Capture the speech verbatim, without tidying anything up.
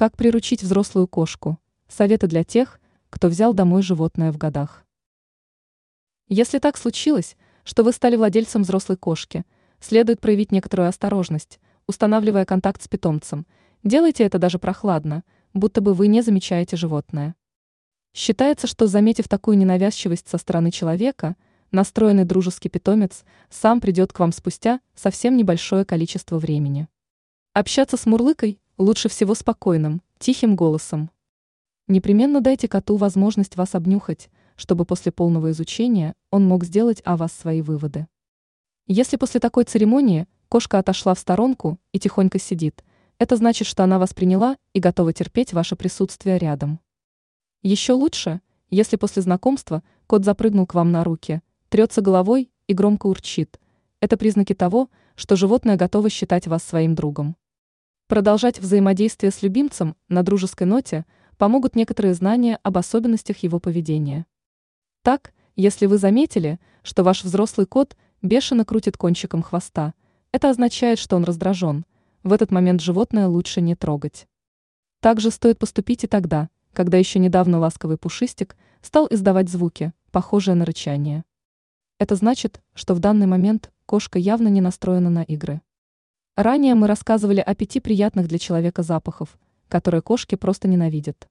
Как приручить взрослую кошку? Советы для тех, кто взял домой животное в годах. Если так случилось, что вы стали владельцем взрослой кошки, следует проявить некоторую осторожность, устанавливая контакт с питомцем. Делайте это даже прохладно, будто бы вы не замечаете животное. Считается, что, заметив такую ненавязчивость со стороны человека, настроенный дружеский питомец сам придет к вам спустя совсем небольшое количество времени. Общаться с мурлыкой лучше всего спокойным, тихим голосом. Непременно дайте коту возможность вас обнюхать, чтобы после полного изучения он мог сделать о вас свои выводы. Если после такой церемонии кошка отошла в сторонку и тихонько сидит, это значит, что она вас приняла и готова терпеть ваше присутствие рядом. Еще лучше, если после знакомства кот запрыгнул к вам на руки, трется головой и громко урчит. Это признаки того, что животное готово считать вас своим другом. Продолжать взаимодействие с любимцем на дружеской ноте помогут некоторые знания об особенностях его поведения. Так, если вы заметили, что ваш взрослый кот бешено крутит кончиком хвоста, это означает, что он раздражен. В этот момент животное лучше не трогать. Также стоит поступить и тогда, когда еще недавно ласковый пушистик стал издавать звуки, похожие на рычание. Это значит, что в данный момент кошка явно не настроена на игры. Ранее мы рассказывали о пяти приятных для человека запахов, которые кошки просто ненавидят.